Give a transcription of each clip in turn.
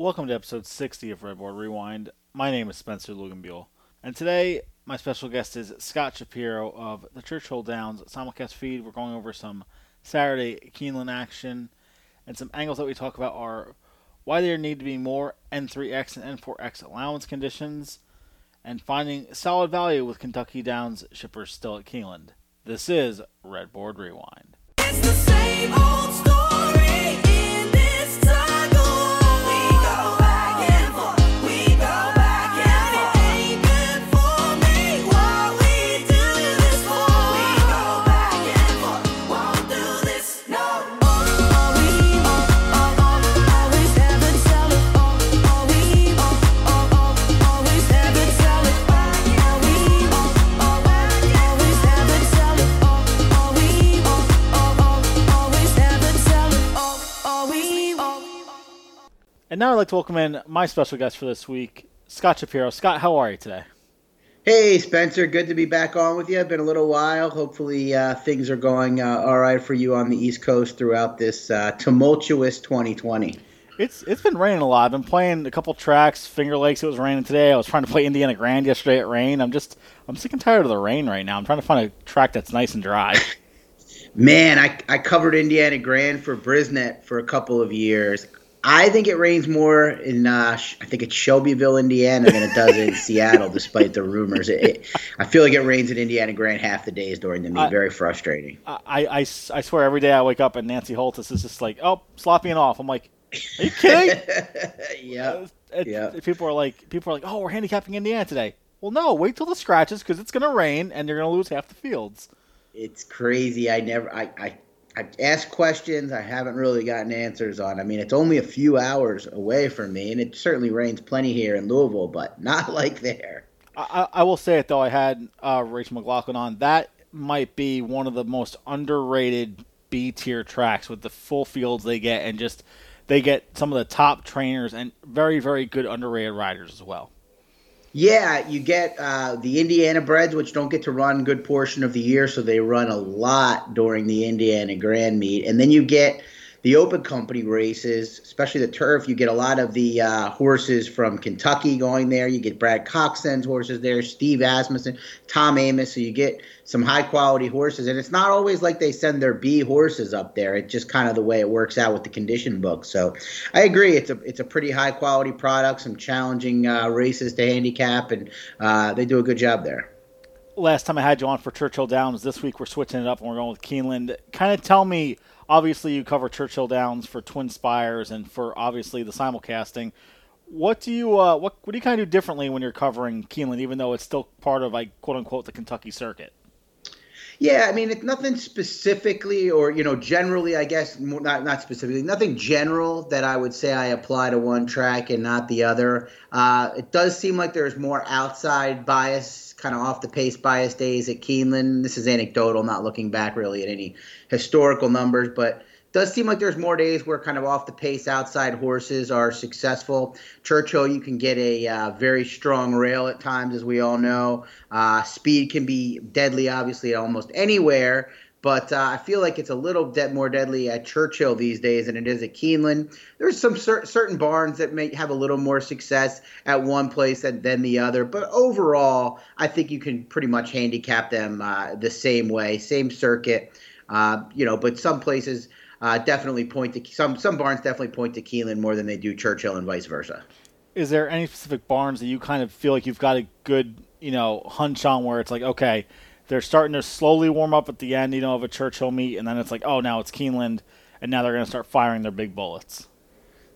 Welcome to episode 60 of Redboard Rewind. My name is Spencer Luganbuehl, and today my special guest is Scott Shapiro of the Churchill Downs simulcast feed. We're going over some Saturday Keeneland action, and some angles that we talk about are why there need to be more N3X and N4X allowance conditions, and finding solid value with Kentucky Downs shippers still at Keeneland. This is Redboard Rewind. It's the same old story. And now I'd like to welcome in my special guest for this week, Scott Shapiro. Scott, how are you today? Hey, Spencer. Good to be back on with you. Been a little while. Hopefully things are going all right for you on the East Coast throughout this tumultuous 2020. It's been raining a lot. I've been playing a couple tracks. Finger Lakes, it was raining today. I was trying to play Indiana Grand yesterday. It rained. I'm sick and tired of the rain right now. I'm trying to find a track that's nice and dry. Man, I covered Indiana Grand for Brisnet for a couple of years. I think it rains more in, I think it's Shelbyville, Indiana, than it does in Seattle, despite the rumors. I feel like it rains in Indiana Grand half the days during the meet. Very frustrating. I swear every day I wake up and Nancy Holtis is just like, oh, sloppy and off. I'm like, are you kidding? People are like, oh, we're handicapping Indiana today. Well, no, wait till the scratches because it's going to rain and they're going to lose half the fields. It's crazy. I've asked questions I haven't really gotten answers on. I mean, it's only a few hours away from me, and it certainly rains plenty here in Louisville, but not like there. I will say it, though. I had Rachel McLaughlin on. That might be one of the most underrated B-tier tracks with the full fields they get, and just they get some of the top trainers and very, very good underrated riders as well. Yeah, you get the Indiana breds, which don't get to run a good portion of the year, so they run a lot during the Indiana Grand meet. And then you get the open company races, especially the turf. You get a lot of the horses from Kentucky going there. You get Brad Cox sends horses there, Steve Asmussen, Tom Amos. So you get some high-quality horses. And it's not always like they send their B horses up there. It's just kind of the way it works out with the condition book. So I agree. It's a pretty high-quality product, some challenging races to handicap, and they do a good job there. Last time I had you on for Churchill Downs, this week we're switching it up and we're going with Keeneland. Kind of tell me, obviously you cover Churchill Downs for Twin Spires and for obviously the simulcasting. What do you what do you kind of do differently when you're covering Keeneland, even though it's still part of, like, quote unquote, the Kentucky circuit? Yeah, I mean, it's nothing specifically, or, you know, generally, I guess, not specifically, nothing general that I would say I apply to one track and not the other. It does seem like there's more outside bias, kind of off-the-pace bias days at Keeneland. This is anecdotal, not looking back really at any historical numbers, but does seem like there's more days where kind of off the pace outside horses are successful. Churchill, you can get a very strong rail at times, as we all know. Speed can be deadly, obviously, almost anywhere. But I feel like it's a little bit more deadly at Churchill these days than it is at Keeneland. There's some certain barns that may have a little more success at one place than the other. But overall, I think you can pretty much handicap them the same way, same circuit. You know, but some places definitely point to some barns definitely point to Keeneland more than they do Churchill and vice versa. Is there any specific barns that you kind of feel like you've got a good, you know, hunch on where it's like, okay, they're starting to slowly warm up at the end, you know, of a Churchill meet, and then it's like, oh, now it's Keeneland, and now they're going to start firing their big bullets?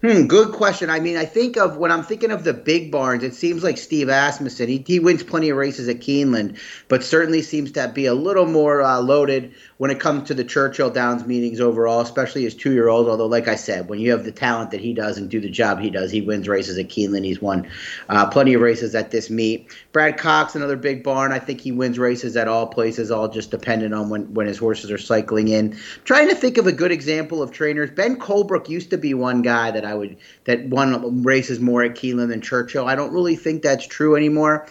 Good question. I mean, I think of when I'm thinking of the big barns, it seems like Steve Asmussen, he wins plenty of races at Keeneland, but certainly seems to be a little more loaded when it comes to the Churchill Downs meetings overall, especially his two-year-old. Although, like I said, when you have the talent that he does and do the job he does, he wins races at Keeneland. He's won plenty of races at this meet. Brad Cox, another big barn. I think he wins races at all places, all just dependent on when his horses are cycling in. I'm trying to think of a good example of trainers. Ben Colebrook used to be one guy that that won races more at Keeneland than Churchill. I don't really think that's true anymore.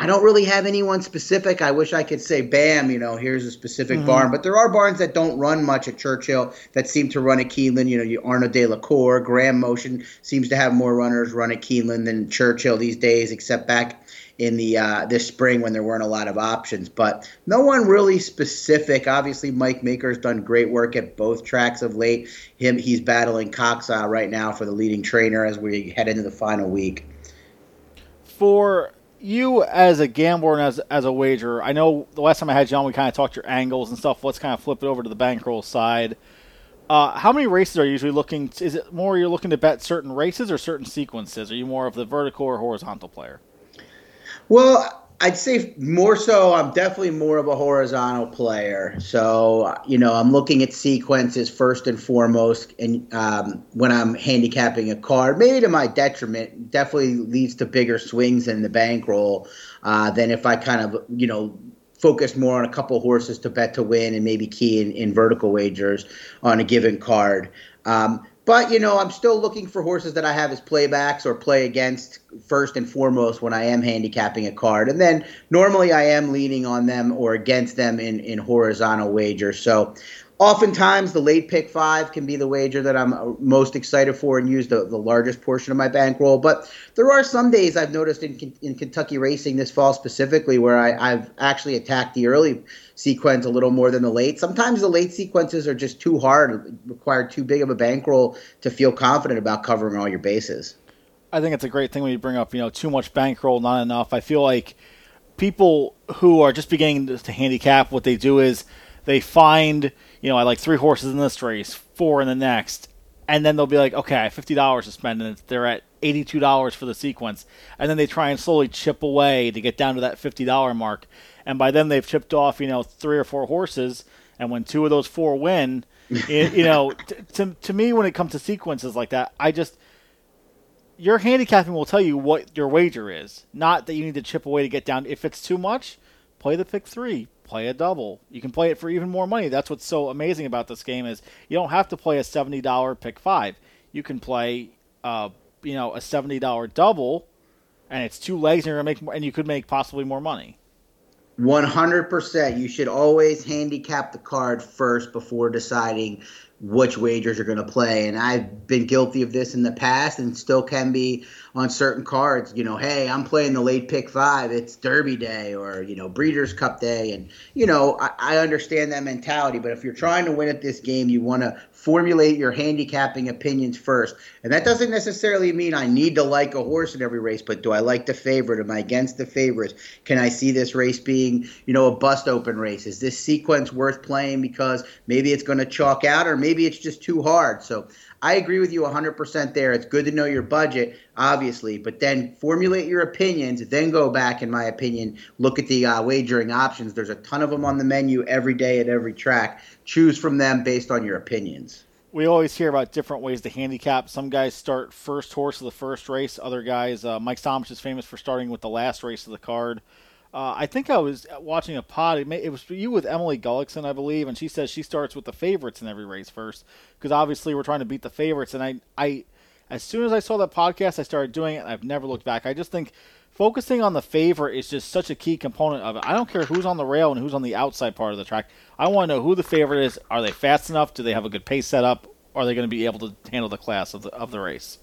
I don't really have anyone specific. I wish I could say, bam, you know, here's a specific barn. But there are barns that don't run much at Churchill that seem to run at Keeneland. You know, Arnaud de la Cour, Graham Motion seems to have more runners run at Keeneland than Churchill these days, except back in the this spring when there weren't a lot of options. But no one really specific. Obviously, Mike Maker's done great work at both tracks of late. He's battling Cox right now for the leading trainer as we head into the final week. For you as a gambler and as a wagerer, I know the last time I had you on, we kind of talked your angles and stuff. Let's kind of flip it over to the bankroll side. How many races are you usually looking to, is it more you're looking to bet certain races or certain sequences? Are you more of the vertical or horizontal player? Well, I'd say more so I'm definitely more of a horizontal player. So, you know, I'm looking at sequences first and foremost, and when I'm handicapping a card, maybe to my detriment, definitely leads to bigger swings in the bankroll than if I kind of, you know, focus more on a couple horses to bet to win and maybe key in vertical wagers on a given card. But, you know, I'm still looking for horses that I have as playbacks or play against first and foremost when I am handicapping a card. And then normally I am leaning on them or against them in horizontal wagers. So oftentimes the late pick five can be the wager that I'm most excited for and use the largest portion of my bankroll. But there are some days I've noticed in Kentucky racing this fall specifically where I've actually attacked the early sequence a little more than the late. Sometimes the late sequences are just too hard, require too big of a bankroll to feel confident about covering all your bases. I think it's a great thing when you bring up, you know, too much bankroll, not enough. I feel like people who are just beginning to handicap, what they do is they find, you know, I like three horses in this race, four in the next, and then they'll be like, okay, I have $50 to spend, and they're at $82 for the sequence. And then they try and slowly chip away to get down to that $50 mark. And by then they've chipped off, you know, three or four horses, and when two of those four win, you know, to me, when it comes to sequences like that, I just, your handicapping will tell you what your wager is, not that you need to chip away to get down. If it's too much, play the pick three. Play a double. You can play it for even more money. That's what's so amazing about this game is you don't have to play a $70 pick five. You can play, you know, a $70 double, and it's two legs, and you're gonna make more, and you could make possibly more money. 100%. You should always handicap the card first before deciding which wagers you're going to play. And I've been guilty of this in the past and still can be on certain cards. You know, hey, I'm playing the late pick five. It's Derby Day or, you know, Breeders' Cup Day. And, you know, I understand that mentality. But if you're trying to win at this game, you want to formulate your handicapping opinions first. And that doesn't necessarily mean I need to like a horse in every race, but do I like the favorite? Am I against the favorites? Can I see this race being, you know, a bust open race? Is this sequence worth playing because maybe it's going to chalk out or maybe it's just too hard? So I agree with you 100% there. It's good to know your budget, obviously, but then formulate your opinions, then go back, in my opinion, look at the wagering options. There's a ton of them on the menu every day at every track. Choose from them based on your opinions. We always hear about different ways to handicap. Some guys start first horse of the first race. Other guys, Mike Somich is famous for starting with the last race of the card. I think I was watching a pod. It was you with Emily Gullickson, I believe, and she says she starts with the favorites in every race first because obviously we're trying to beat the favorites. And I, as soon as I saw that podcast, I started doing it, and I've never looked back. I just think focusing on the favorite is just such a key component of it. I don't care who's on the rail and who's on the outside part of the track. I want to know who the favorite is. Are they fast enough? Do they have a good pace set up? Are they going to be able to handle the class of the race?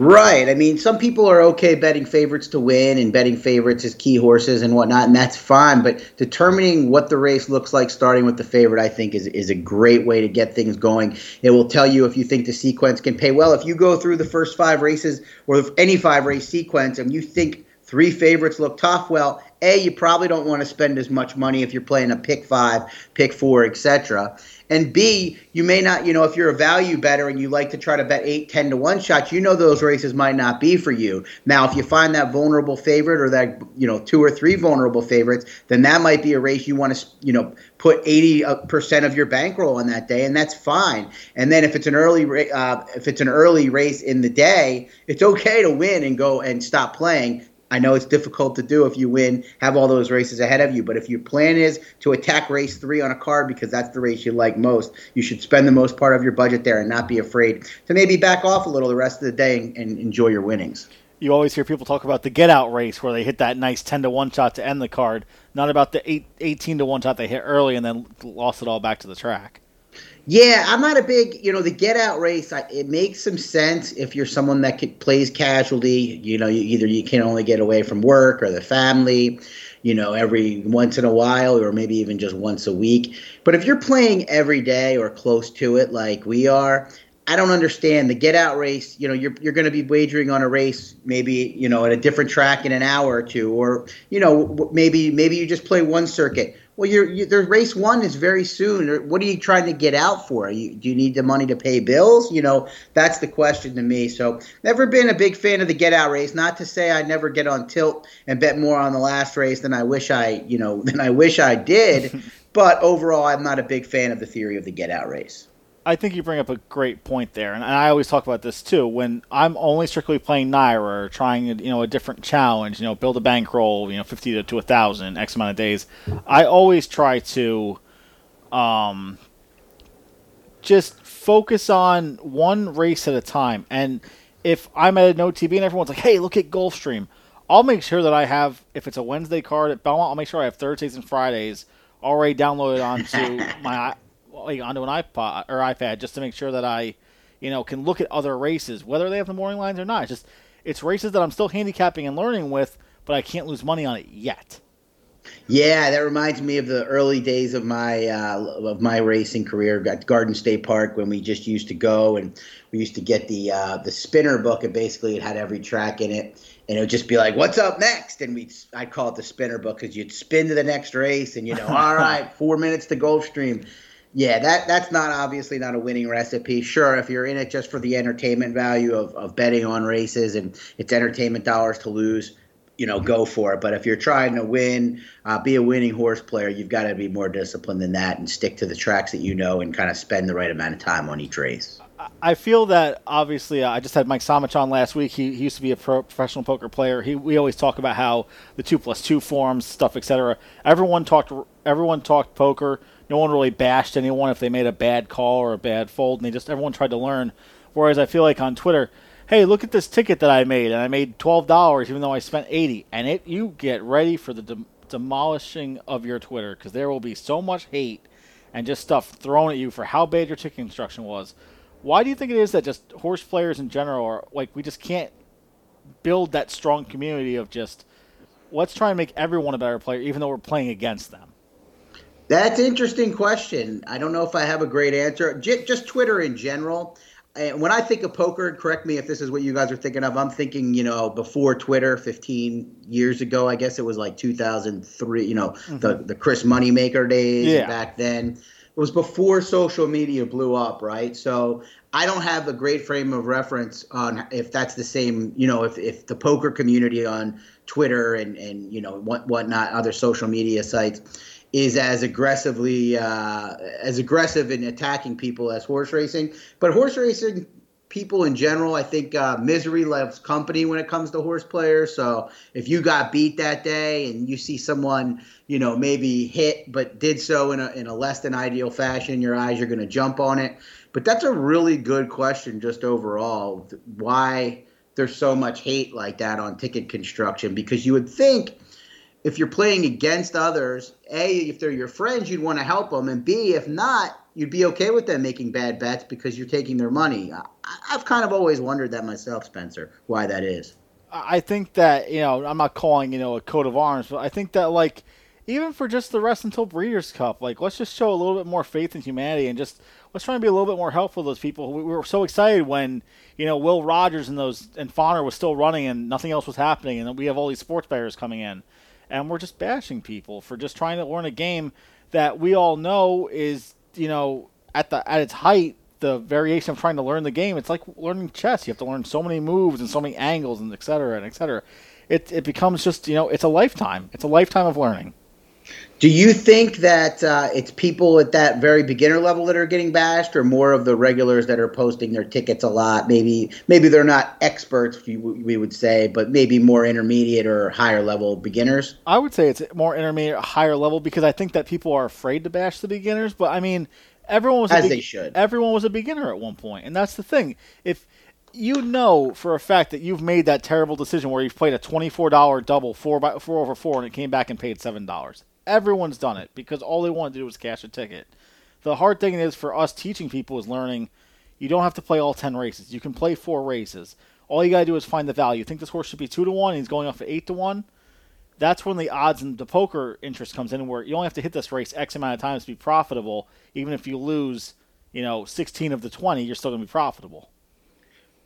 Right. I mean, some people are okay betting favorites to win and betting favorites as key horses and whatnot, and that's fine. But determining what the race looks like starting with the favorite, I think, is a great way to get things going. It will tell you if you think the sequence can pay well. If you go through the first five races or any five-race sequence and you think three favorites look tough, well, A, you probably don't want to spend as much money if you're playing a pick five, pick four, etc. And B, you may not, you know, if you're a value bettor and you like to try to bet 8, 10 to 1 shots, you know those races might not be for you. Now, if you find that vulnerable favorite or that, you know, two or three vulnerable favorites, then that might be a race you want to, you know, put 80% of your bankroll on that day, and that's fine. And then if it's an early, race in the day, it's okay to win and go and stop playing. I know it's difficult to do if you win, have all those races ahead of you. But if your plan is to attack race 3 on a card because that's the race you like most, you should spend the most part of your budget there and not be afraid to maybe back off a little the rest of the day and enjoy your winnings. you always hear people talk about the get-out race where they hit that nice 10-to-1 shot to end the card, not about the 18-to-1 shot they hit early and then lost it all back to the track. Yeah, I'm not a big, the get-out race, it makes some sense if you're someone that plays casualty. Either you can only get away from work or the family, every once in a while or maybe even just once a week. But if you're playing every day or close to it like we are, I don't understand the get-out race. You're going to be wagering on a race maybe, at a different track in an hour or two, or, maybe you just play one circuit. Well, the race one is very soon. What are you trying to get out for? Do you need the money to pay bills? That's the question to me. So never been a big fan of the get-out race. Not to say I never get on tilt and bet more on the last race than I wish I did. But overall, I'm not a big fan of the theory of the get-out race. I think you bring up a great point there, and I always talk about this too. When I'm only strictly playing Naira or trying, a different challenge, build a bankroll, 50 to 1,000, X amount of days, I always try to, just focus on one race at a time. And if I'm at an OTB and everyone's like, "Hey, look at Gulfstream," I'll make sure that I have, if it's a Wednesday card at Belmont, I'll make sure I have Thursdays and Fridays already downloaded onto onto an iPod or iPad, just to make sure that I, can look at other races, whether they have the morning lines or not. It's races that I'm still handicapping and learning with, but I can't lose money on it yet. Yeah, that reminds me of the early days of my racing career at Garden State Park, when we just used to go and we used to get the spinner book, and basically it had every track in it. And it would just be like, "What's up next?" And I'd call it the spinner book, because you'd spin to the next race, and all right, 4 minutes to Gulfstream. Yeah, that's obviously not a winning recipe. Sure, if you're in it just for the entertainment value of betting on races and it's entertainment dollars to lose, go for it. But if you're trying to win, be a winning horse player, you've got to be more disciplined than that and stick to the tracks that and kind of spend the right amount of time on each race. I feel that, obviously, I just had Mike Somich on last week. He used to be a professional poker player. We always talk about how the 2+2 forms, stuff, etc. Everyone talked poker. No one really bashed anyone if they made a bad call or a bad fold, and everyone tried to learn. Whereas I feel like on Twitter, hey, look at this ticket that I made, and I made $12 even though I spent $80. And you get ready for the demolishing of your Twitter, because there will be so much hate and just stuff thrown at you for how bad your ticket instruction was. Why do you think it is that just horse players in general are like, we just can't build that strong community of just, let's try and make everyone a better player, even though we're playing against them? That's an interesting question. I don't know if I have a great answer. Just Twitter in general. And when I think of poker, correct me if this is what you guys are thinking of, I'm thinking, before Twitter, 15 years ago, I guess it was like 2003, mm-hmm. the Chris Moneymaker days back then. It was before social media blew up, right? So I don't have a great frame of reference on if that's the same, if the poker community on Twitter and whatnot, other social media sites, is as aggressive in attacking people as horse racing. But horse racing people in general, I think misery loves company when it comes to horse players. So if you got beat that day and you see someone, maybe hit but did so in a less than ideal fashion in your eyes, you're going to jump on it. But that's a really good question just overall, why there's so much hate like that on ticket construction, because you would think if you're playing against others, A, if they're your friends, you'd want to help them, and B, if not, you'd be okay with them making bad bets because you're taking their money. I've kind of always wondered that myself, Spencer, why that is. I think that, I'm not calling, a coat of arms, but I think that, like, even for just the rest until Breeders' Cup, like, let's just show a little bit more faith in humanity and just let's try and be a little bit more helpful to those people. We were so excited when, Will Rogers and Fonner was still running and nothing else was happening, and we have all these sports bettors coming in. And we're just bashing people for just trying to learn a game that we all know is, at its height, the variation of trying to learn the game. It's like learning chess. You have to learn so many moves and so many angles and et cetera and et cetera. It becomes just, it's a lifetime. It's a lifetime of learning. Do you think that it's people at that very beginner level that are getting bashed, or more of the regulars that are posting their tickets a lot? Maybe they're not experts, we would say, but maybe more intermediate or higher level beginners? I would say it's more intermediate, higher level, because I think that people are afraid to bash the beginners. But, everyone was a beginner at one point, and that's the thing. If you know for a fact that you've made that terrible decision where you've played a $24 double 4 over 4 and it came back and paid $7. Everyone's done it because all they wanted to do was cash a ticket. The hard thing is for us teaching people is learning you don't have to play all 10 races. You can play 4 races. All you got to do is find the value. You think this horse should be 2-1 and he's going off at 8-1? That's when the odds and the poker interest comes in where you only have to hit this race X amount of times to be profitable. Even if you lose, 16 of the 20, you're still going to be profitable.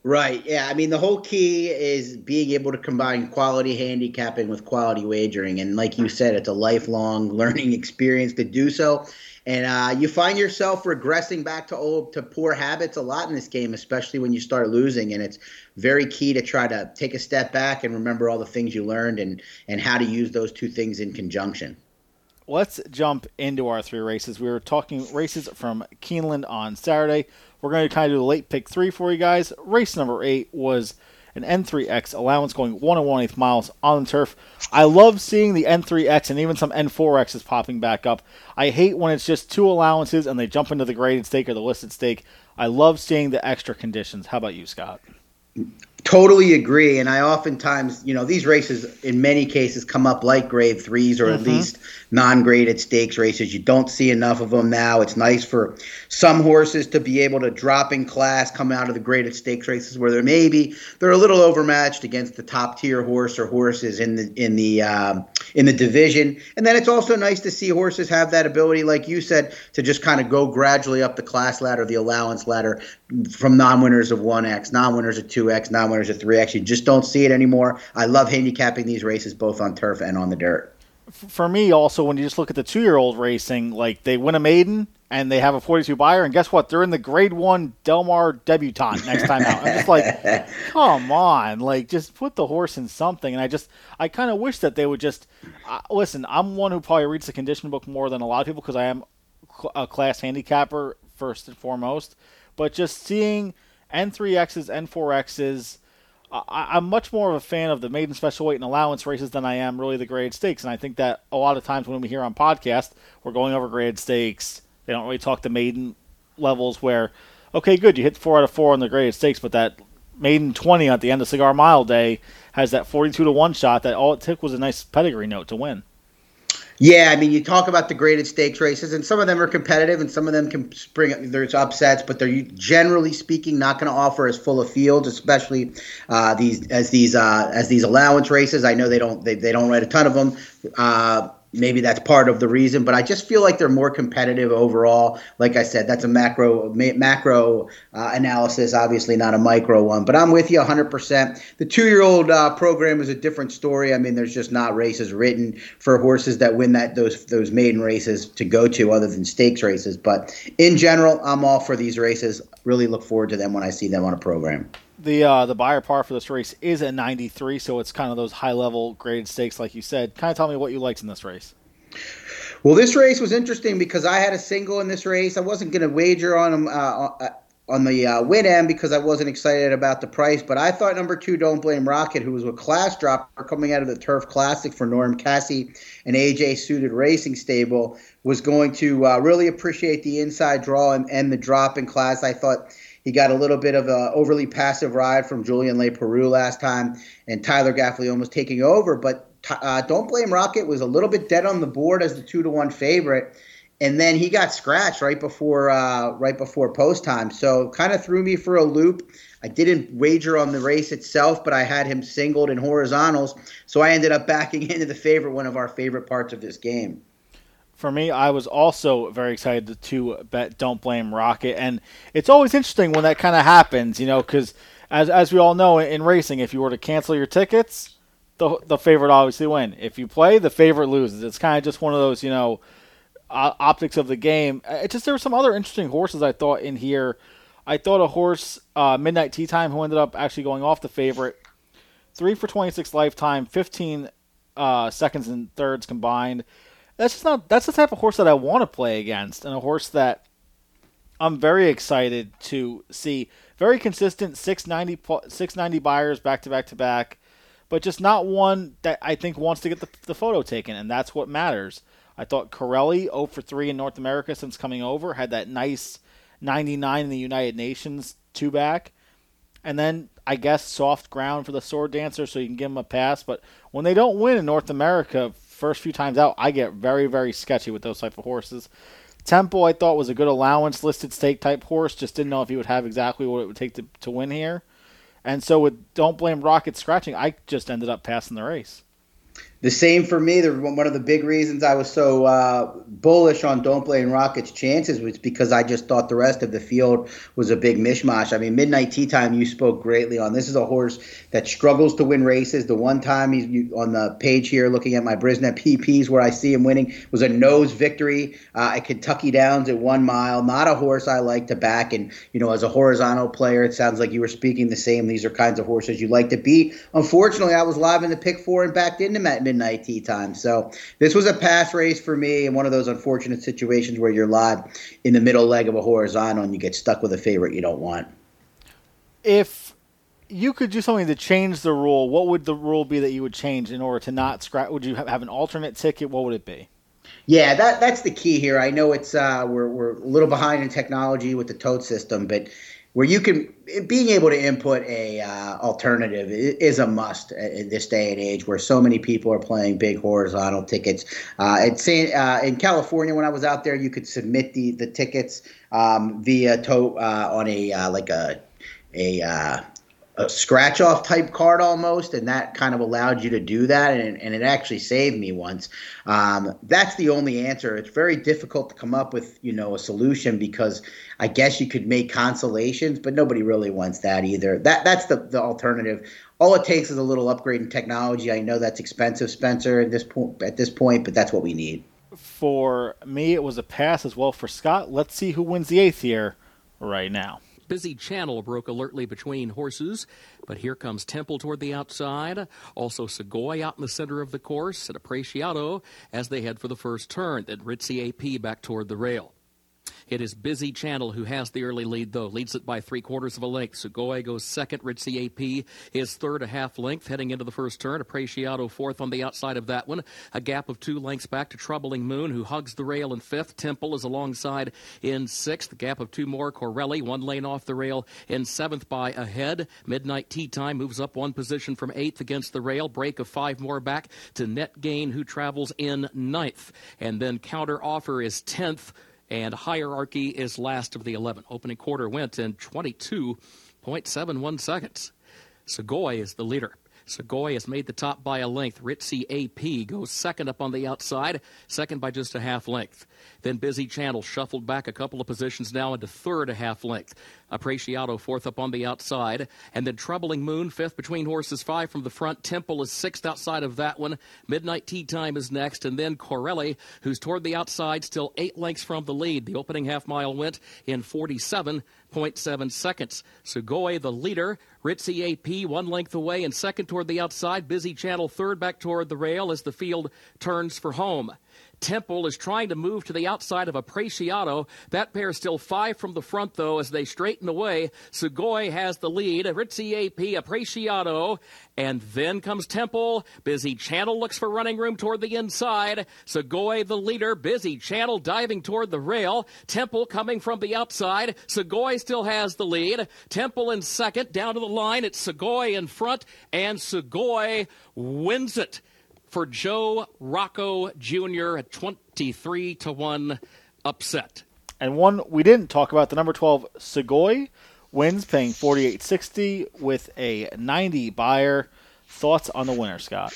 Right. Yeah. I mean, the whole key is being able to combine quality handicapping with quality wagering. And like you said, it's a lifelong learning experience to do so. And you find yourself regressing back to poor habits a lot in this game, especially when you start losing. And it's very key to try to take a step back and remember all the things you learned and how to use those two things in conjunction. Let's jump into our 3 races. We were talking races from Keeneland on Saturday. We're going to kind of do the late pick 3 for you guys. Race number 8 was an N3X allowance going 1 1/8 miles on the turf. I love seeing the N3X and even some N4Xs popping back up. I hate when it's just 2 allowances and they jump into the graded stake or the listed stake. I love seeing the extra conditions. How about you, Scott? Totally agree. And I oftentimes, these races in many cases come up like grade 3s or at least non-graded stakes races. You don't see enough of them now. It's nice for some horses to be able to drop in class, come out of the graded stakes races where they're a little overmatched against the top tier horse or horses in the division. And then it's also nice to see horses have that ability, like you said, to just kind of go gradually up the class ladder, the allowance ladder, from non-winners of 1X, non-winners of 2X, non-winners of 3X. You just don't see it anymore. I love handicapping these races both on turf and on the dirt. For me, also, when you just look at the 2-year-old racing, like they win a maiden and they have a 42 buyer, and guess what? They're in the grade 1 Del Mar debutante next time out. I'm just like, come on, like just put the horse in something. And I kind of wish that they would just listen. I'm one who probably reads the condition book more than a lot of people because I am a class handicapper first and foremost. But just seeing N3Xs, N4Xs, I'm much more of a fan of the maiden special weight and allowance races than I am really the graded stakes. And I think that a lot of times when we hear on podcasts, we're going over graded stakes. They don't really talk to maiden levels where, okay, good, you hit 4 out of 4 on the graded stakes, but that maiden 20 at the end of Cigar Mile Day has that 42-1 shot that all it took was a nice pedigree note to win. Yeah, I mean, you talk about the graded stakes races, and some of them are competitive, and some of them can spring there's upsets, but they're generally speaking not going to offer as full of fields, especially these allowance races. I know they don't write a ton of them. Maybe that's part of the reason, but I just feel like they're more competitive overall. Like I said, that's a macro analysis, obviously not a micro one, but I'm with you 100%. The 2-year-old program is a different story. I mean, there's just not races written for horses that win those maiden races to go to other than stakes races. But in general, I'm all for these races. Really look forward to them when I see them on a program. The buyer par for this race is a 93, so it's kind of those high-level graded stakes, like you said. Kind of tell me what you liked in this race. Well, this race was interesting because I had a single in this race. I wasn't going to wager on him on the Win-Am because I wasn't excited about the price, but I thought number 2, Don't Blame Rocket, who was a class dropper coming out of the Turf Classic for Norm Cassie and AJ Suited Racing Stable, was going to really appreciate the inside draw and the drop in class. I thought he got a little bit of an overly passive ride from Julian Le Peru last time, and Tyler Gaffley almost taking over. But Don't Blame Rocket was a little bit dead on the board as the 2-1 favorite, and then he got scratched right before post time. So kind of threw me for a loop. I didn't wager on the race itself, but I had him singled in horizontals, so I ended up backing into the favorite, one of our favorite parts of this game. For me, I was also very excited to bet Don't Blame Rocket. And it's always interesting when that kind of happens, because as we all know in racing, if you were to cancel your tickets, the favorite obviously win. If you play, the favorite loses. It's kind of just one of those, optics of the game. It's just there were some other interesting horses I thought in here. I thought a horse, Midnight Tea Time, who ended up actually going off the favorite, 3 for 26 lifetime, 15 seconds and thirds combined. That's the type of horse that I want to play against, and a horse that I'm very excited to see. Very consistent, 690 buyers back-to-back-to-back, but just not one that I think wants to get the photo taken, and that's what matters. I thought Corelli, 0 for 3 in North America since coming over, had that nice 99 in the United Nations 2-back. and then I guess soft ground for the Sword Dancer so you can give them a pass. But when they don't win in North America first few times out, I get very, very sketchy with those type of horses. Tempo, I thought, was a good allowance listed stake type horse. Just didn't know if he would have exactly what it would take to win here. And so with Don't Blame Rocket scratching, I just ended up passing the race. The same for me. One of the big reasons I was so bullish on Don't Blame Rocket's chances was because I just thought the rest of the field was a big mishmash. I mean, Midnight Tea Time, you spoke greatly on. This is a horse that struggles to win races. The one time he's on the page here looking at my Brisnet PPs where I see him winning was a nose victory at Kentucky Downs at 1 mile. Not a horse I like to back. And, you know, as a horizontal player, it sounds like you were speaking the same. These are kinds of horses you like to beat. Unfortunately, I was live in the pick four and backed into that Midnight Tea Time. So this was a pass race for me and one of those unfortunate situations where you're live in the middle leg of a horizontal and you get stuck with a favorite you don't want. If you could do something to change the rule, what would the rule be that you would change in order to not scratch? Would you have an alternate ticket? What would it be? Yeah, that's the key here. I know it's we're a little behind in technology with the tote system, but where you can being able to input a alternative is a must in this day and age where so many people are playing big horizontal tickets. In California, when I was out there, you could submit the tickets via tote on a scratch-off type card almost, and that kind of allowed you to do that, and it actually saved me once. That's the only answer. It's very difficult to come up with, you know, a solution because I guess you could make consolations, but nobody really wants that either. That's the alternative. All it takes is a little upgrade in technology. I know that's expensive, Spencer, at this point, but that's what we need. For me, it was a pass as well for Scott. Let's see who wins the eighth here right now. Busy channel broke alertly between horses, but here comes Temple toward the outside. Also Segoy out in the center of the course and Appreciado as they head for the first turn. Then Ritzy AP back toward the rail. It is Busy Channel who has the early lead, though. Leads it by 3/4 of a length. Segoy goes second. Ritzy AP is third, a half length, heading into the first turn. Appreciado fourth on the outside of that one. A gap of 2 lengths back to Troubling Moon, who hugs the rail in fifth. Temple is alongside in sixth. A gap of 2 more. Corelli, 1 lane off the rail in seventh by a head. Midnight Tea Time moves up 1 position from 8th against the rail. Break of 5 more back to Net Gain, who travels in 9th. And then Counter Offer is 10th. And Hierarchy is last of the 11. Opening quarter went in 22.71 seconds. Segoy is the leader. Segoy has made the top by a length. Ritzy AP goes second up on the outside, second by just a half length. Then Busy Channel shuffled back a couple of positions now into third, a half length. Appreciado fourth up on the outside. And then Troubling Moon, fifth between horses, 5 from the front. Temple is sixth outside of that one. Midnight Tea Time is next. And then Corelli, who's toward the outside, still 8 lengths from the lead. The opening half mile went in 47.7 seconds. Segoy, the leader. Ritzy AP, 1 length away and second toward the outside. Busy Channel third back toward the rail as the field turns for home. Temple is trying to move to the outside of Appreciado. That pair is still 5 from the front, though, as they straighten away. Segoy has the lead. Ritzy AP, Appreciado. And then comes Temple. Busy Channel looks for running room toward the inside. Segoy, the leader. Busy Channel diving toward the rail. Temple coming from the outside. Segoy still has the lead. Temple in second. Down to the line. It's Segoy in front. And Segoy wins it for Joe Rocco Jr., a 23-1 upset. And one we didn't talk about, the number 12, Segoy, wins paying $48.60 with a 90 buyer. Thoughts on the winner, Scott?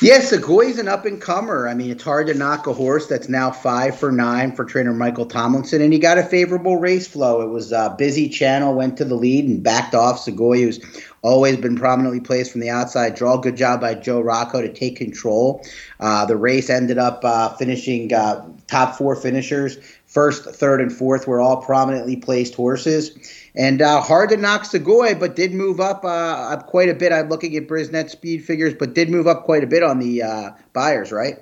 Yes, Segoy's an up-and-comer. I mean, it's hard to knock a horse that's now 5 for 9 for trainer Michael Tomlinson, and he got a favorable race flow. It was Busy Channel, went to the lead and backed off. Segoy, who's always been prominently placed from the outside draw. Good job by Joe Rocco to take control. The race ended up finishing top 4 finishers. First, third, and fourth were all prominently placed horses. And hard to knock Segoy, but did move up quite a bit. I'm looking at Brisnet speed figures, but did move up quite a bit on the buyers, right?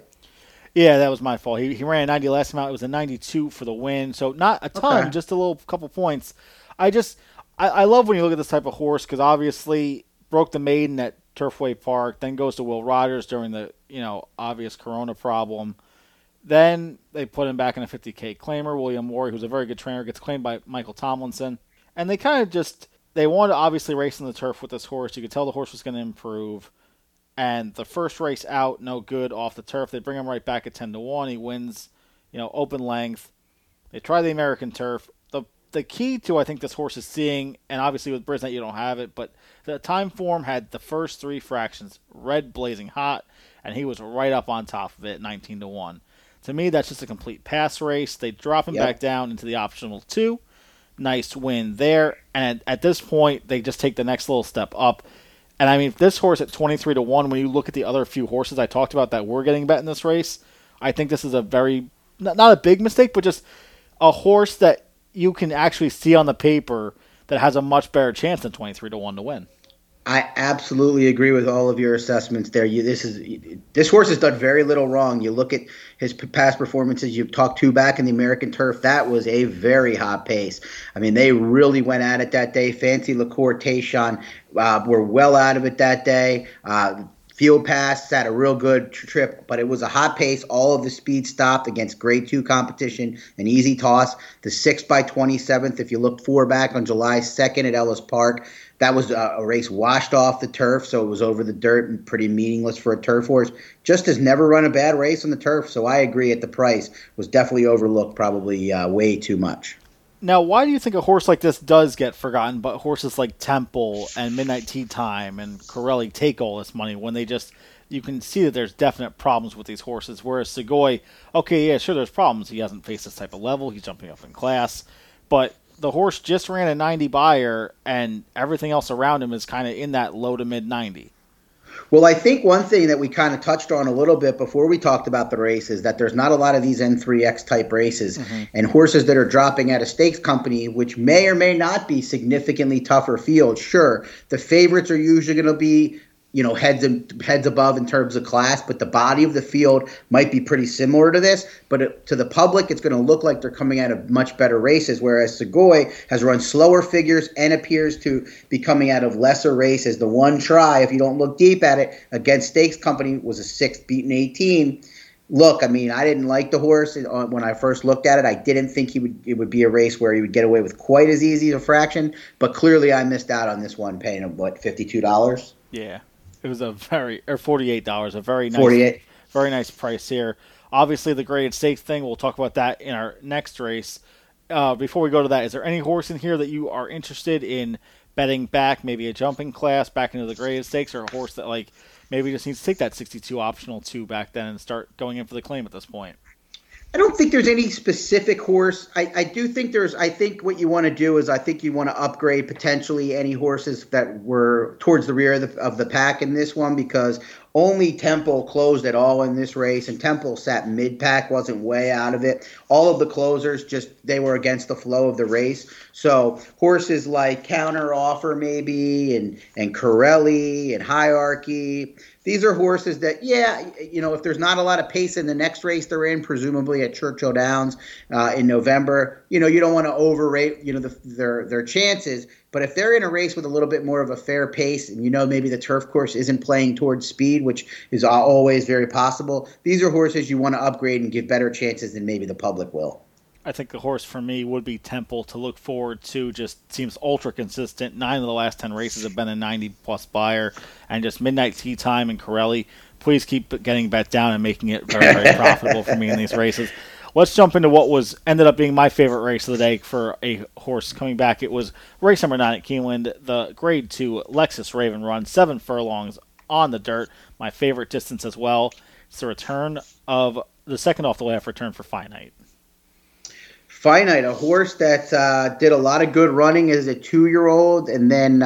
Yeah, that was my fault. He ran a 90 last time out. It was a 92 for the win. So not a ton, okay. Just a little couple points. I love when you look at this type of horse because obviously broke the maiden at Turfway Park, then goes to Will Rogers during the, you know, obvious corona problem. Then they put him back in a 50K claimer. William Warry, who's a very good trainer, gets claimed by Michael Tomlinson. And they kind of just they wanted to obviously race on the turf with this horse. You could tell the horse was going to improve. And the first race out, no good off the turf. They bring him right back at 10-1. He wins, open length. They try the American turf. The key to, I think, this horse is seeing, and obviously with Brisnet you don't have it, but the time form had the first three fractions red blazing hot, and he was right up on top of it, 19-1. To me, that's just a complete pass race. They drop him back down into the optional 2. Nice win there. And at this point, they just take the next little step up. And, I mean, this horse at 23-1, when you look at the other few horses I talked about that were getting bet in this race, I think this is a very, not a big mistake, but just a horse that you can actually see on the paper that has a much better chance than 23-1 to win. I absolutely agree with all of your assessments there. This horse has done very little wrong. You look at his past performances. You've talked two back in the American Turf. That was a very hot pace. I mean, they really went at it that day. Fancy LaCour, Tayshawn were well out of it that day. Field pass had a real good trip, but it was a hot pace. All of the speed stopped against grade 2 competition, an easy toss. The 6th by 27th, if you look four back on July 2nd at Ellis Park, that was a race washed off the turf, so it was over the dirt and pretty meaningless for a turf horse. Just has never run a bad race on the turf, so I agree at the price. Was definitely overlooked, probably way too much. Now, why do you think a horse like this does get forgotten, but horses like Temple and Midnight Tea Time and Corelli take all this money when they just, you can see that there's definite problems with these horses, whereas Segoy, okay, yeah, sure, there's problems. He hasn't faced this type of level. He's jumping up in class. But the horse just ran a 90 buyer, and everything else around him is kind of in that low to mid 90. Well, I think one thing that we kind of touched on a little bit before we talked about the race is that there's not a lot of these N3X type races, and horses that are dropping out of stakes company, which may or may not be significantly tougher fields. Sure, the favorites are usually going to be heads above in terms of class, but the body of the field might be pretty similar to this. But to the public, it's going to look like they're coming out of much better races, whereas Segoy has run slower figures and appears to be coming out of lesser races. The one try, if you don't look deep at it, against Stakes Company was a 6th beaten 18. Look, I mean, I didn't like the horse when I first looked at it. I didn't think it would be a race where he would get away with quite as easy a fraction, but clearly I missed out on this one, paying him, $52? Yeah. It was $48, a very nice, very nice price here. Obviously, the graded stakes thing, we'll talk about that in our next race. Before we go to that, is there any horse in here that you are interested in betting back, maybe a jumping class back into the graded stakes, or a horse that like maybe just needs to take that 62 optional 2 back then and start going in for the claim at this point? I don't think there's any specific horse. I do think there's. I think what you want to do is I think you want to upgrade potentially any horses that were towards the rear of the pack in this one, because only Temple closed at all in this race, and Temple sat mid-pack, wasn't way out of it. All of the closers, just they were against the flow of the race. So horses like Counter Offer maybe and Corelli and Hierarchy, these are horses that, if there's not a lot of pace in the next race they're in, presumably at Churchill Downs in November, you don't want to overrate their chances. But if they're in a race with a little bit more of a fair pace and, maybe the turf course isn't playing towards speed, which is always very possible, these are horses you want to upgrade and give better chances than maybe the public will. I think the horse for me would be Temple to look forward to. Just seems ultra consistent. 9 of the last 10 races have been a 90-plus buyer. And just Midnight Tea Time and Corelli, please keep getting bet down and making it very, very profitable for me in these races. Let's jump into what ended up being my favorite race of the day for a horse coming back. It was race number 9 at Keeneland, the grade 2 Lexus Raven Run, 7 furlongs on the dirt. My favorite distance as well. It's the return of the second off the layoff return for Finite. Finite, a horse that did a lot of good running as a 2-year-old and then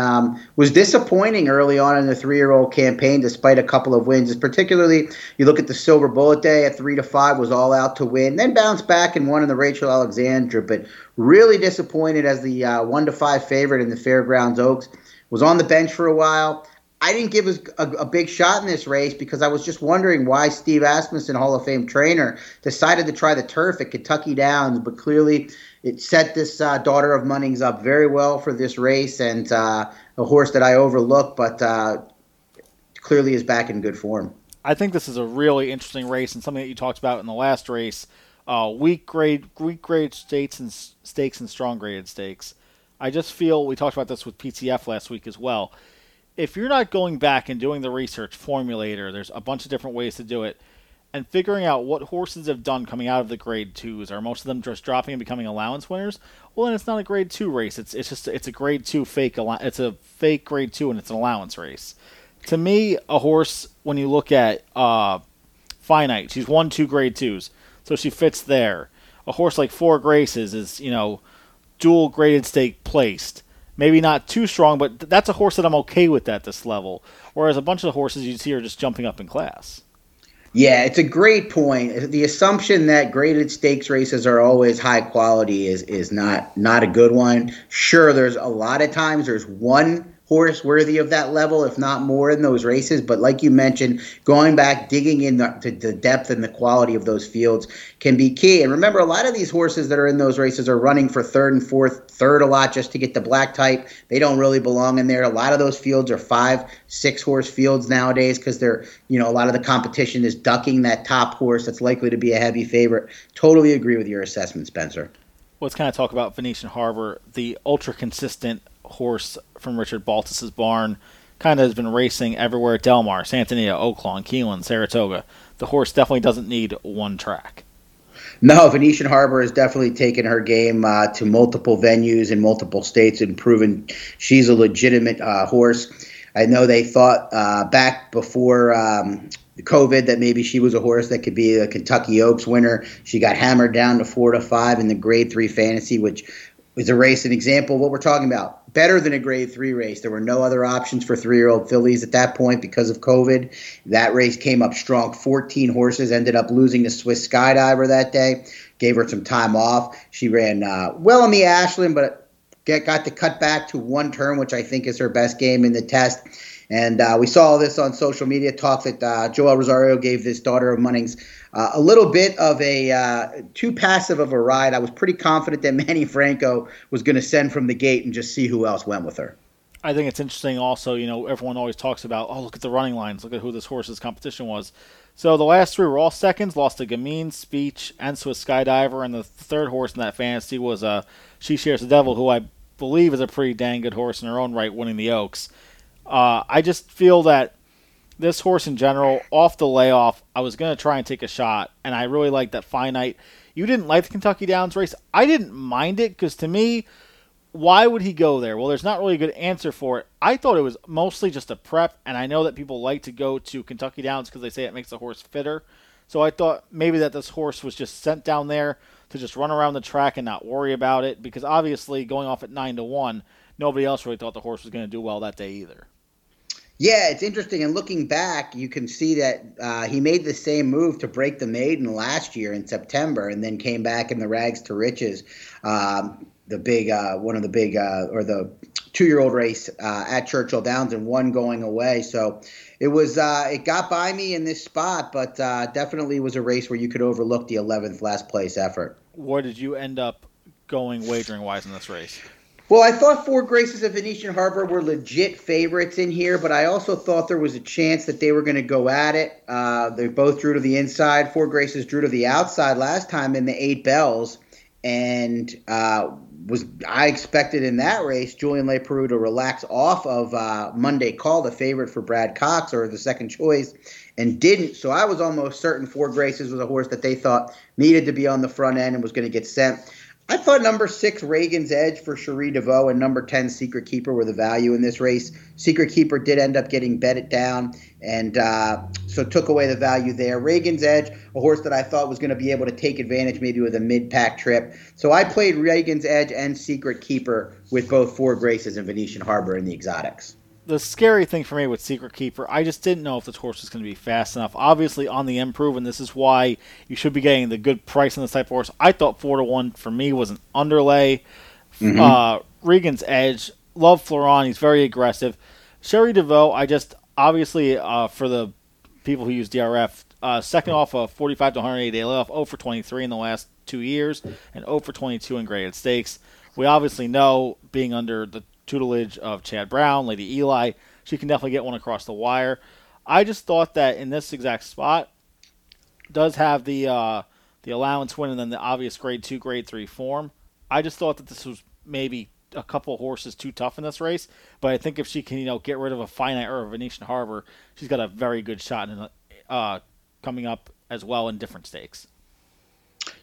was disappointing early on in the 3-year-old campaign despite a couple of wins. Particularly, you look at the Silver Bullet Day at 3-5, was all out to win, then bounced back and won in the Rachel Alexandra, but really disappointed as the 1-5 favorite in the Fairgrounds Oaks. Was on the bench for a while. I didn't give a big shot in this race because I was just wondering why Steve Asmussen, Hall of Fame trainer, decided to try the turf at Kentucky Downs, but clearly it set this daughter of Munnings up very well for this race, and a horse that I overlooked, but clearly is back in good form. I think this is a really interesting race and something that you talked about in the last race, weak grade stakes and strong graded stakes. I just feel, we talked about this with PTF last week as well, if you're not going back and doing the research formulator, there's a bunch of different ways to do it, and figuring out what horses have done coming out of the grade twos, are most of them just dropping and becoming allowance winners? Well, then it's not a grade two race. It's just, it's a grade two fake, it's a fake grade two and it's an allowance race. To me, a horse, when you look at Finite, she's won 2 grade twos, so she fits there. A horse like Four Graces is, you know, dual graded stake placed. Maybe not too strong, but that's a horse that I'm okay with at this level. Whereas a bunch of the horses you see are just jumping up in class. Yeah, it's a great point. The assumption that graded stakes races are always high quality is not a good one. Sure, there's a lot of times there's one horse worthy of that level, if not more, in those races. But like you mentioned, going back, digging into the depth and the quality of those fields can be key. And remember, a lot of these horses that are in those races are running for third and fourth, third a lot just to get the black type. They don't really belong in there. A lot of those fields are 5-6 horse fields nowadays because they're, you know, a lot of the competition is ducking that top horse that's likely to be a heavy favorite. Totally agree with your assessment, Spencer. Let's kind of talk about Venetian Harbor, the ultra consistent horse from Richard Baltus's barn. Kind of has been racing everywhere at Del Mar, Santa Anita, Oaklawn, Keeneland, Saratoga. The horse definitely doesn't need one track. No, Venetian Harbor has definitely taken her game to multiple venues in multiple states and proven she's a legitimate horse. I know they thought back before COVID that maybe she was a horse that could be a Kentucky Oaks winner. She got hammered down to 4-5 in the Grade 3 Fantasy, which is a race, an example of what we're talking about. Better than a grade 3 race. There were no other options for 3-year-old fillies at that point because of COVID. That race came up strong. 14 horses, ended up losing to Swiss Skydiver that day. Gave her some time off. She ran well in the Ashland, but got to cut back to one turn, which I think is her best game in the test. And we saw this on social media talk that Joel Rosario gave this daughter of Munnings a little bit of a too passive of a ride. I was pretty confident that Manny Franco was going to send from the gate and just see who else went with her. I think it's interesting also, you know, everyone always talks about, oh, look at the running lines. Look at who this horse's competition was. So the last 3 were all seconds, lost to Gamine, Speech, and Swiss Skydiver. And the third horse in that fantasy was She Shares the Devil, who I believe is a pretty dang good horse in her own right, winning the Oaks. I just feel that this horse in general, off the layoff, I was going to try and take a shot, and I really like that Finite. You didn't like the Kentucky Downs race. I didn't mind it because, to me, why would he go there? Well, there's not really a good answer for it. I thought it was mostly just a prep, and I know that people like to go to Kentucky Downs because they say it makes the horse fitter. So I thought maybe that this horse was just sent down there to just run around the track and not worry about it because, obviously, going off at 9-1, nobody else really thought the horse was going to do well that day either. Yeah, it's interesting. And looking back, you can see that he made the same move to break the maiden last year in September and then came back in the rags to riches, the 2-year-old race at Churchill Downs and won going away. So it was it got by me in this spot, but definitely was a race where you could overlook the 11th last place effort. Where did you end up going wagering-wise in this race? Well, I thought Four Graces of Venetian Harbor were legit favorites in here, but I also thought there was a chance that they were going to go at it. They both drew to the inside. Four Graces drew to the outside last time in the Eight Bells, and I expected in that race Julian Le Peru to relax off of Monday Call, the favorite for Brad Cox, or the second choice, and didn't. So I was almost certain Four Graces was a horse that they thought needed to be on the front end and was going to get sent. I thought number 6, Reagan's Edge for Cherie DeVoe, and number 10, Secret Keeper, were the value in this race. Secret Keeper did end up getting bedded down, and so took away the value there. Reagan's Edge, a horse that I thought was going to be able to take advantage maybe with a mid-pack trip. So I played Reagan's Edge and Secret Keeper with both Four Graces and Venetian Harbor in the exotics. The scary thing for me with Secret Keeper, I just didn't know if this horse was going to be fast enough. Obviously on the improve, and this is why you should be getting the good price on this type of horse. I thought 4-1 for me was an underlay. Mm-hmm. Regan's Edge, love Floron. He's very aggressive. Cherie DeVoe, I just obviously for the people who use DRF, second off a 45 to 180-day layoff, 0-23 in the last 2 years, and 0-22 in graded stakes. We obviously know, being under the tutelage of Chad Brown, Lady Eli, she can definitely get one across the wire. I just thought that in this exact spot, does have the allowance win and then the obvious grade 2, grade 3 form. I just thought that this was maybe a couple horses too tough in this race, but I think if she can, you know, get rid of a Finite or a Venetian Harbor, she's got a very good shot in coming up as well in different stakes.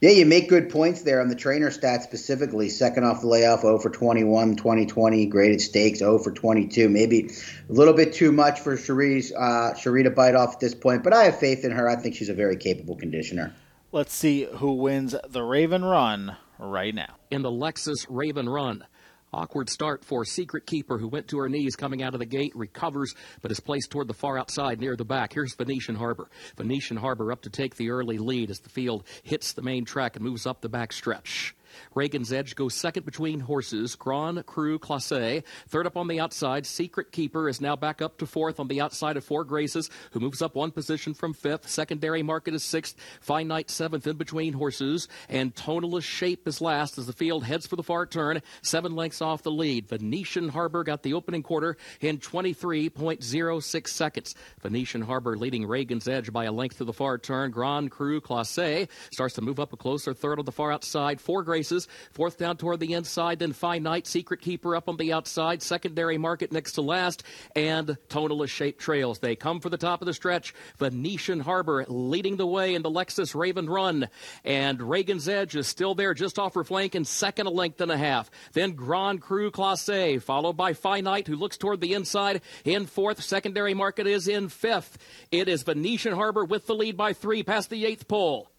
Yeah, you make good points there on the trainer stats specifically. Second off the layoff, 0 for 21, 2020, graded stakes, 0 for 22. Maybe a little bit too much for Sheree to bite off at this point, but I have faith in her. I think she's a very capable conditioner. Let's see who wins the Raven Run right now. In the Lexus Raven Run. Awkward start for Secret Keeper, who went to her knees coming out of the gate, recovers, but is placed toward the far outside near the back. Here's Venetian Harbor. Venetian Harbor up to take the early lead as the field hits the main track and moves up the back stretch. Reagan's Edge goes second between horses. Grand Cru Classe, third up on the outside. Secret Keeper is now back up to fourth on the outside of Four Graces, who moves up one position from fifth. Secondary Market is sixth. Finite seventh in between horses. And Tonalist Shape is last as the field heads for the far turn. 7 lengths off the lead. Venetian Harbor got the opening quarter in 23.06 seconds. Venetian Harbor leading Reagan's Edge by a length to the far turn. Grand Cru Classe starts to move up a closer third on the far outside. Four Graces fourth down toward the inside, then Finite, Secret Keeper up on the outside, Secondary Market next to last, and Tonalist Shape trails. They come for the top of the stretch. Venetian Harbor leading the way in the Lexus Raven Run, and Reagan's Edge is still there just off her flank and second a length and a half. Then Grand Cru Classe, followed by Finite, who looks toward the inside in fourth. Secondary Market is in fifth. It is Venetian Harbor with the lead by 3 past the 8th pole.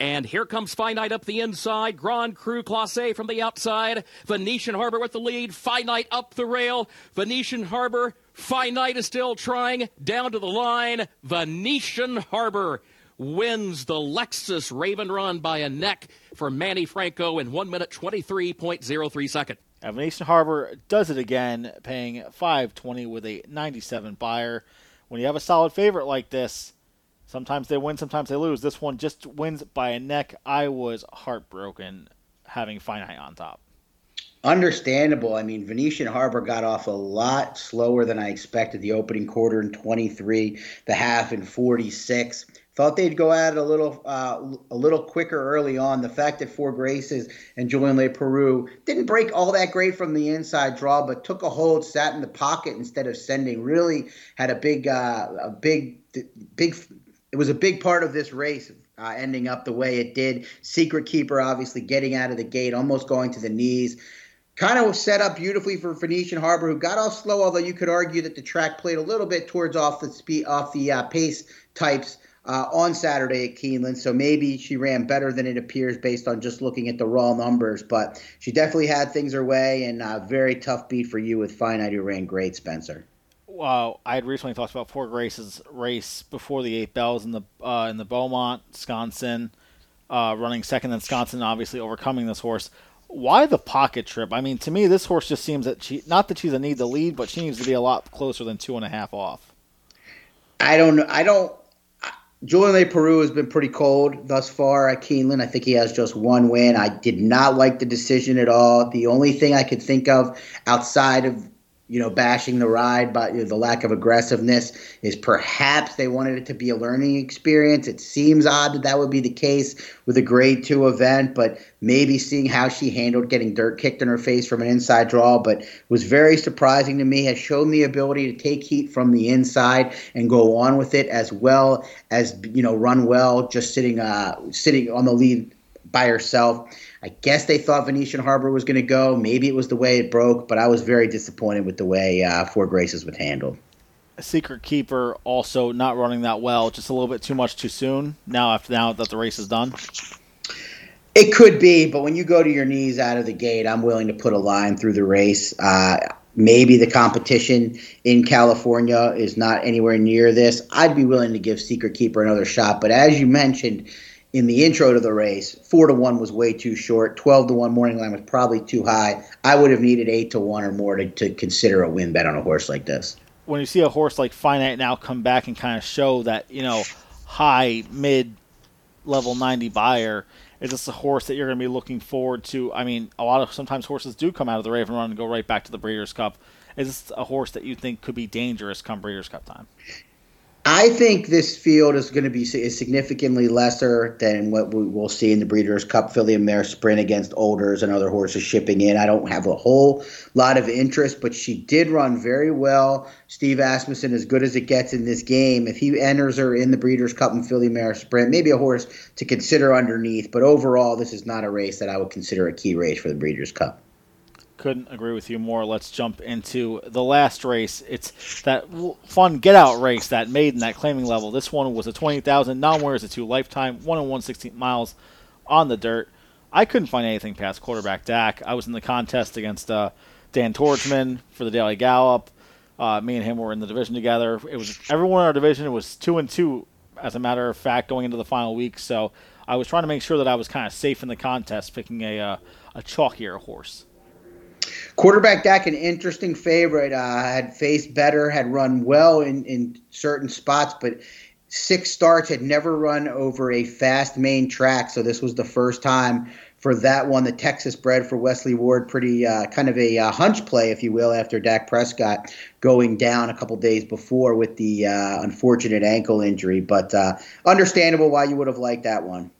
And here comes Finite up the inside. Grand Cru Classe from the outside. Venetian Harbor with the lead. Finite up the rail. Venetian Harbor. Finite is still trying. Down to the line. Venetian Harbor wins the Lexus Raven Run by a neck for Manny Franco in 1 minute 23.03 seconds. And Venetian Harbor does it again, paying $5.20 with a 97 buyer. When you have a solid favorite like this, sometimes they win, sometimes they lose. This one just wins by a neck. I was heartbroken having Finite on top. Understandable. I mean, Venetian Harbor got off a lot slower than I expected. The opening quarter in 23, the half in 46. Thought they'd go at it a little quicker early on. The fact that Four Graces and Julian Le Peru didn't break all that great from the inside draw, but took a hold, sat in the pocket instead of sending, really had a big. It was a big part of this race ending up the way it did. Secret Keeper obviously getting out of the gate, almost going to the knees. Kind of set up beautifully for Venetian Harbor, who got off slow, although you could argue that the track played a little bit towards off the pace types on Saturday at Keeneland. So maybe she ran better than it appears based on just looking at the raw numbers. But she definitely had things her way, and a very tough beat for you with Finite, who ran great, Spencer. Well, I had recently talked about Four Graces' race before the 8 Bells in the Beaumont, Sconson, running second, then Sconson obviously overcoming this horse. Why the pocket trip? I mean, to me, this horse just seems that she's a need to lead, but she needs to be a lot closer than 2.5 off. I don't know. Julian Le Peru has been pretty cold thus far at Keeneland. I think he has just one win. I did not like the decision at all. The only thing I could think of outside of bashing the ride by the lack of aggressiveness is perhaps they wanted it to be a learning experience. It seems odd that would be the case with a grade 2 event, but maybe seeing how she handled getting dirt kicked in her face from an inside draw, but was very surprising to me, has shown the ability to take heat from the inside and go on with it, as well as, run well, just sitting on the lead by herself. I guess they thought Venetian Harbor was going to go. Maybe it was the way it broke, but I was very disappointed with the way Four Graces would handle. Secret Keeper also not running that well, just a little bit too much too soon now that the race is done. It could be, but when you go to your knees out of the gate, I'm willing to put a line through the race. Maybe the competition in California is not anywhere near this. I'd be willing to give Secret Keeper another shot, but as you mentioned in the intro to the race, 4-1 was way too short. 12-1 morning line was probably too high. I would have needed 8-1 or more to consider a win bet on a horse like this. When you see a horse like Finite now come back and kind of show that, high, mid, level 90 buyer, is this a horse that you're going to be looking forward to? I mean, sometimes horses do come out of the Raven Run and go right back to the Breeders' Cup. Is this a horse that you think could be dangerous come Breeders' Cup time? I think this field is going to be significantly lesser than what we will see in the Breeders' Cup. Philly and Mare Sprint against Olders and other horses shipping in. I don't have a whole lot of interest, but she did run very well. Steve Asmussen, as good as it gets in this game, if he enters her in the Breeders' Cup and Philly Mare Sprint, maybe a horse to consider underneath. But overall, this is not a race that I would consider a key race for the Breeders' Cup. Couldn't agree with you more. Let's jump into the last race. It's that fun get-out race, that maiden, that claiming level. This one was a 20,000 non-winners, a two lifetime, 1 1/16 miles on the dirt. I couldn't find anything past quarterback Dak. I was in the contest against Dan Torchman for the Daily Gallop. Me and him were in the division together. It was everyone in our division was 2-2, as a matter of fact, going into the final week. So I was trying to make sure that I was kind of safe in the contest, picking a chalkier horse. Quarterback Dak, an interesting favorite, had faced better, had run well in certain spots, but 6 starts had never run over a fast main track, so this was the first time for that one. The Texas bred for Wesley Ward, pretty kind of a hunch play, if you will, after Dak Prescott going down a couple days before with the unfortunate ankle injury, but understandable why you would have liked that one.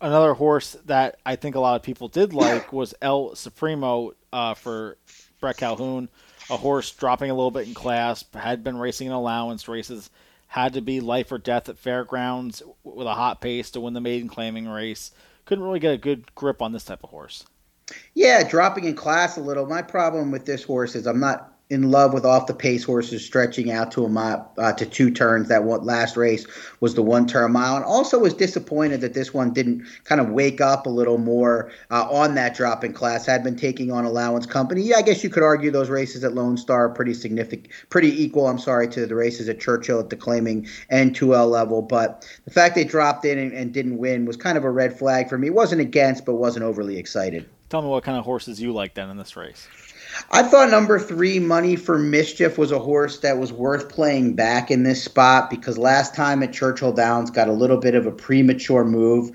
Another horse that I think a lot of people did like was El Supremo for Brett Calhoun, a horse dropping a little bit in class, had been racing in allowance races, had to be life or death at fairgrounds with a hot pace to win the maiden claiming race. Couldn't really get a good grip on this type of horse. Yeah, dropping in class a little. My problem with this horse is I'm not in love with off-the-pace horses stretching out to a mile, to 2 turns. That one last race was the 1-turn mile. And also was disappointed that this one didn't kind of wake up a little more on that drop in class. Had been taking on allowance company. Yeah, I guess you could argue those races at Lone Star are pretty equal to the races at Churchill at the claiming and 2L level. But the fact they dropped in and didn't win was kind of a red flag for me. Wasn't against, but wasn't overly excited. Tell me what kind of horses you like then in this race. I thought number 3, Money for Mischief, was a horse that was worth playing back in this spot because last time at Churchill Downs got a little bit of a premature move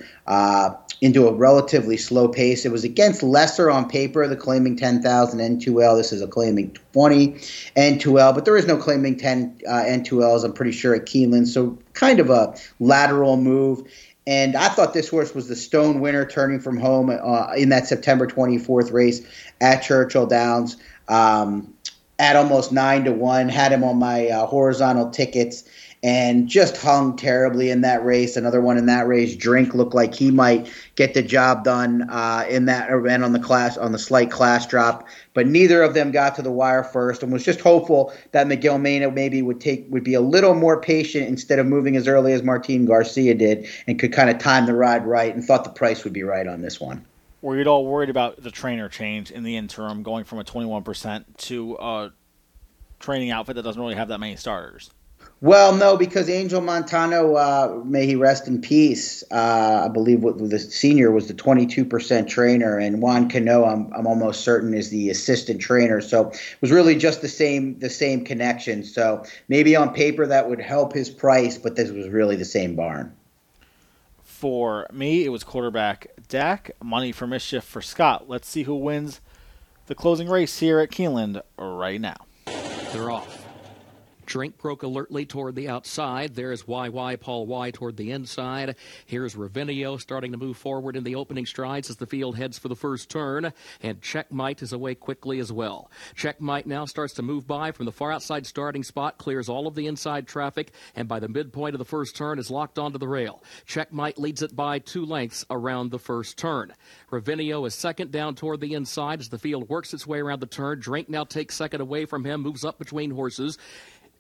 into a relatively slow pace. It was against lesser on paper, the claiming 10,000 N2L. This is a claiming 20 N2L, but there is no claiming 10 N2Ls, I'm pretty sure, at Keeneland, so kind of a lateral move. And I thought this horse was the stone winner turning from home in that September 24th race at Churchill Downs at almost 9-1. Had him on my horizontal tickets and just hung terribly in that race. Another one in that race, Drink, looked like he might get the job done in that event on the slight class drop. But neither of them got to the wire first, and was just hopeful that Miguel Mena maybe would be a little more patient instead of moving as early as Martin Garcia did, and could kind of time the ride right, and thought the price would be right on this one. Were you at all worried about the trainer change in the interim, going from a 21% to a training outfit that doesn't really have that many starters? Well, no, because Angel Montano, may he rest in peace, I believe the senior was the 22% trainer, and Juan Cano, I'm almost certain, is the assistant trainer. So it was really just the same connection. So maybe on paper that would help his price, but this was really the same barn. For me, it was quarterback Dak, Money for Mischief for Scott. Let's see who wins the closing race here at Keeneland right now. They're off. Drink broke alertly toward the outside. There's YY Paul Y toward the inside. Here's Ravenio starting to move forward in the opening strides as the field heads for the first turn. And Checkmite is away quickly as well. Checkmite now starts to move by from the far outside starting spot, clears all of the inside traffic, and by the midpoint of the first turn is locked onto the rail. Checkmite leads it by 2 lengths around the first turn. Ravenio is second down toward the inside as the field works its way around the turn. Drink now takes second away from him, moves up between horses.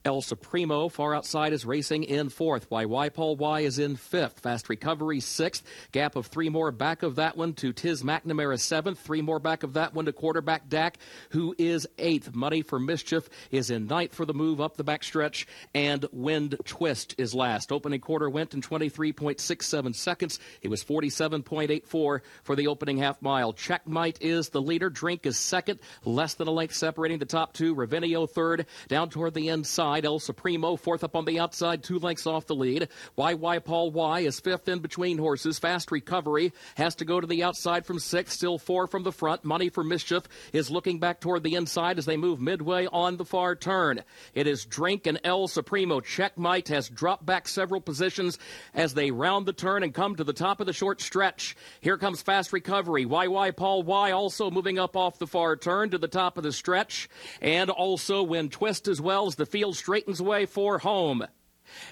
El Supremo, far outside, is racing in 4th. YY Paul Y is in 5th. Fast Recovery 6th. Gap of 3 more back of that one to Tiz McNamara 7th. 3 more back of that one to quarterback Dak, who is 8th. Money for Mischief is in 9th for the move up the backstretch. And Wind Twist is last. Opening quarter went in 23.67 seconds. It was 47.84 for the opening half mile. Checkmite is the leader. Drink is 2nd. Less than a length separating the top 2. Ravenio 3rd. Down toward the inside. side. El Supremo fourth up on the outside, 2 lengths off the lead. YY Paul Y is fifth in between horses. Fast Recovery has to go to the outside from sixth, still four from the front. Money for Mischief is looking back toward the inside as they move midway on the far turn. It is Drink and El Supremo. Checkmate has dropped back several positions as they round the turn and come to the top of the short stretch. Here comes Fast Recovery. YY Paul Y also moving up off the far turn to the top of the stretch. And also When Twist as well as the field straightens away for home.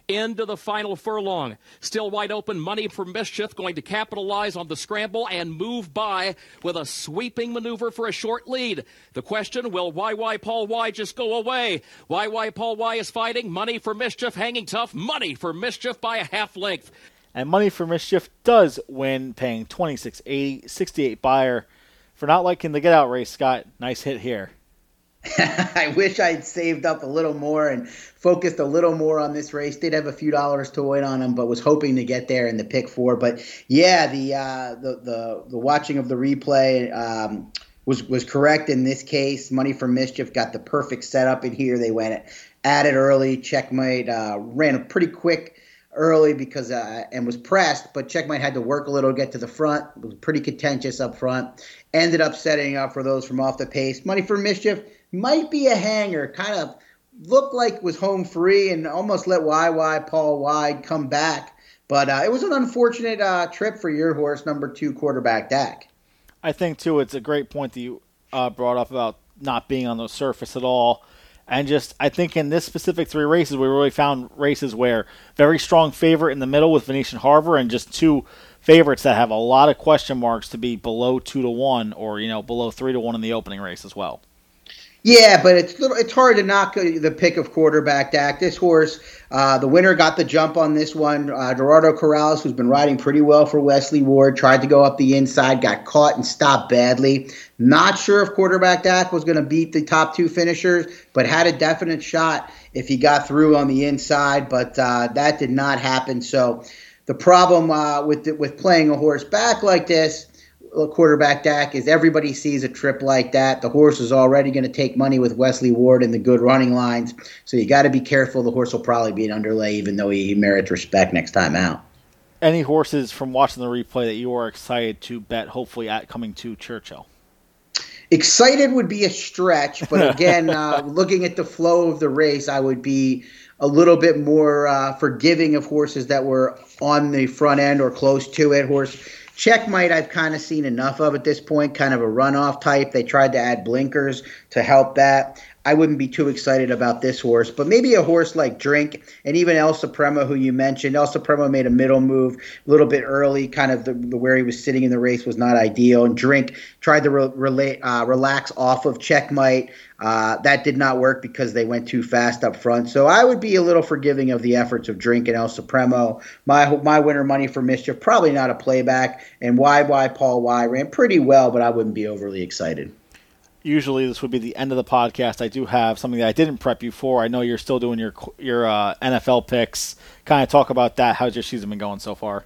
Into the final furlong. Still wide open, Money for Mischief going to capitalize on the scramble and move by with a sweeping maneuver for a short lead. The question, will YY Paul Y just go away? YY Paul Y is fighting. Money for Mischief hanging tough. Money for Mischief by a half length. And Money for Mischief does win, paying $26.80, 68 buyer. For not liking the get-out race, Scott, nice hit here. I wish I'd saved up a little more and focused a little more on this race. Did have a few dollars to wait on him, but was hoping to get there in the pick four. But yeah, the watching of the replay was correct in this case. Money for Mischief got the perfect setup in here. They went at it early. Checkmate ran a pretty quick early because and was pressed, but Checkmate had to work a little to get to the front. It was pretty contentious up front. Ended up setting up for those from off the pace. Money for Mischief might be a hanger, kind of looked like was home free and almost let YY Paul Wide come back. But it was an unfortunate trip for your horse, number 2 Quarterback Dak. I think, too, it's a great point that you brought up about not being on the surface at all. And just, I think in this specific 3 races, we really found races where very strong favorite in the middle with Venetian Harbor and just 2 favorites that have a lot of question marks to be below 2-1 or, below 3-1 in the opening race as well. Yeah, but it's hard to knock the pick of Quarterback Dak. This horse, the winner got the jump on this one. Gerardo Corrales, who's been riding pretty well for Wesley Ward, tried to go up the inside, got caught and stopped badly. Not sure if Quarterback Dak was going to beat the top 2 finishers, but had a definite shot if he got through on the inside, but that did not happen. So the problem with playing a horse back like this, Quarterback Dak, is everybody sees a trip like that. The horse is already going to take money with Wesley Ward and the good running lines. So you got to be careful. The horse will probably be an underlay, even though he merits respect next time out. Any horses from watching the replay that you are excited to bet, hopefully at coming to Churchill? Excited would be a stretch, but again, looking at the flow of the race, I would be a little bit more forgiving of horses that were on the front end or close to it. Checkmate, I've kind of seen enough of at this point, kind of a runoff type. They tried to add blinkers to help that. I wouldn't be too excited about this horse, but maybe a horse like Drink and even El Supremo, who you mentioned. El Supremo made a middle move a little bit early, kind of the where he was sitting in the race was not ideal, and Drink tried to relax off of Checkmate. That did not work because they went too fast up front. So I would be a little forgiving of the efforts of Drink and El Supremo. My winner, Money for Mischief, probably not a playback, and YY Paul Y ran pretty well, but I wouldn't be overly excited. Usually this would be the end of the podcast. I do have something that I didn't prep you for. I know you're still doing your NFL picks. Kind of talk about that. How's your season been going so far?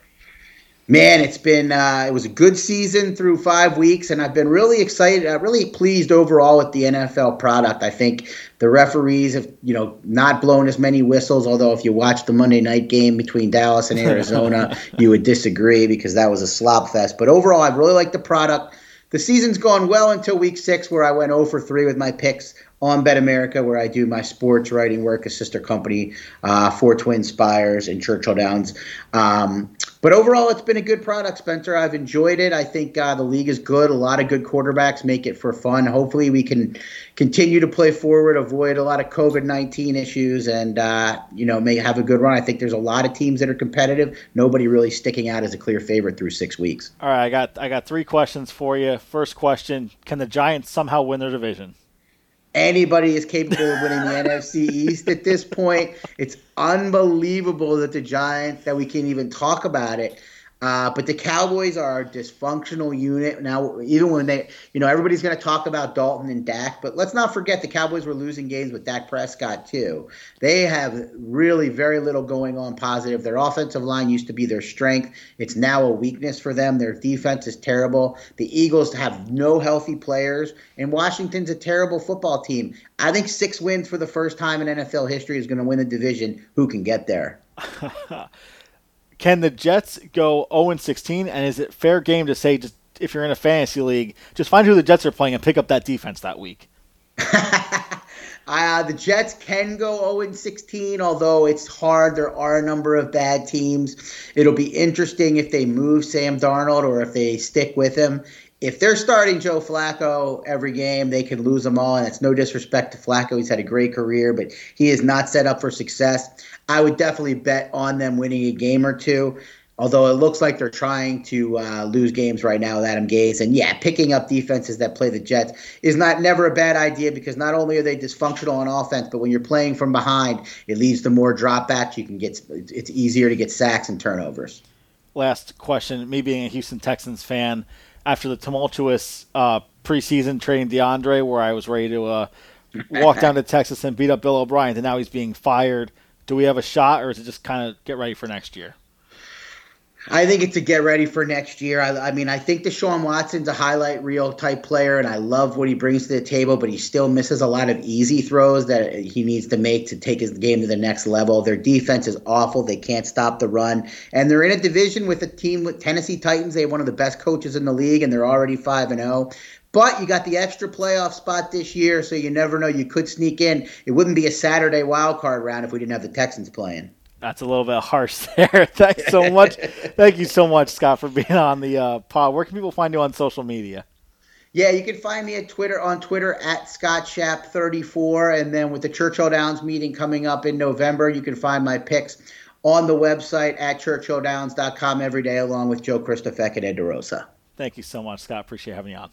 Man, it's been it was a good season through 5 weeks, and I've been really excited, really pleased overall with the NFL product. I think the referees have, not blown as many whistles, although if you watch the Monday night game between Dallas and Arizona, you would disagree because that was a slop fest. But overall, I really like the product. The season's gone well until week 6, where I went 0-for-3 with my picks on Bet America, where I do my sports writing work, a sister company for Twin Spires and Churchill Downs. But overall, it's been a good product, Spencer. I've enjoyed it. I think the league is good. A lot of good quarterbacks make it for fun. Hopefully we can continue to play forward, avoid a lot of COVID-19 issues, and may have a good run. I think there's a lot of teams that are competitive. Nobody really sticking out as a clear favorite through 6 weeks. All right, I got 3 questions for you. First question, can the Giants somehow win their division? Anybody is capable of winning the NFC East at this point. It's unbelievable that the Giants, that we can't even talk about it. But the Cowboys are a dysfunctional unit. Now, even when they, you know, everybody's going to talk about Dalton and Dak, but let's not forget the Cowboys were losing games with Dak Prescott too. They have really very little going on positive. Their offensive line used to be their strength. It's now a weakness for them. Their defense is terrible. The Eagles have no healthy players, and Washington's a terrible football team. I think 6 wins for the first time in NFL history is going to win the division. Who can get there? Can the Jets go 0-16, and is it fair game to say, just if you're in a fantasy league, just find who the Jets are playing and pick up that defense that week? The Jets can go 0-16, although it's hard. There are a number of bad teams. It'll be interesting if they move Sam Darnold or if they stick with him. If they're starting Joe Flacco every game, they can lose them all, and it's no disrespect to Flacco. He's had a great career, but he is not set up for success. I would definitely bet on them winning a game or two, although it looks like they're trying to lose games right now with Adam Gase. And, yeah, picking up defenses that play the Jets is never a bad idea, because not only are they dysfunctional on offense, but when you're playing from behind, it leads to more dropbacks. It's easier to get sacks and turnovers. Last question, me being a Houston Texans fan, after the tumultuous preseason trading DeAndre, where I was ready to walk down to Texas and beat up Bill O'Brien, and now he's being fired. Do we have a shot, or is it just kind of get ready for next year? I think it's a get ready for next year. I mean, I think Deshaun Watson's a highlight reel type player, and I love what he brings to the table, but he still misses a lot of easy throws that he needs to make to take his game to the next level. Their defense is awful. They can't stop the run. And they're in a division with a team with Tennessee Titans. They have one of the best coaches in the league, and they're already 5-0. But you got the extra playoff spot this year, so you never know. You could sneak in. It wouldn't be a Saturday wild card round if we didn't have the Texans playing. That's a little bit harsh there. Thanks so much. Thank you so much, Scott, for being on the pod. Where can people find you on social media? Yeah, you can find me on Twitter at ScottShap34. And then with the Churchill Downs meeting coming up in November, you can find my picks on the website at churchilldowns.com every day, along with Joe Christofek and Ed DeRosa. Thank you so much, Scott. Appreciate having you on.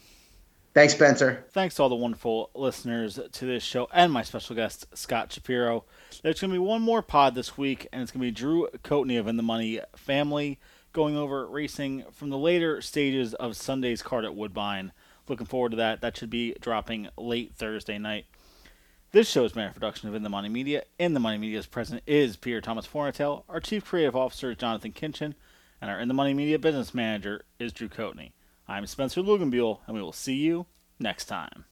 Thanks, Spencer. Thanks to all the wonderful listeners to this show and my special guest, Scott Shapiro. There's going to be one more pod this week, and it's going to be Drew Coatney of In the Money Family going over racing from the later stages of Sunday's card at Woodbine. Looking forward to that. That should be dropping late Thursday night. This show is a production of In the Money Media. In the Money Media's president is Peter Thomas Fornatel. Our chief creative officer is Jonathan Kinchin, and our In the Money Media business manager is Drew Coatney. I'm Spencer Luganbuehl, and we will see you next time.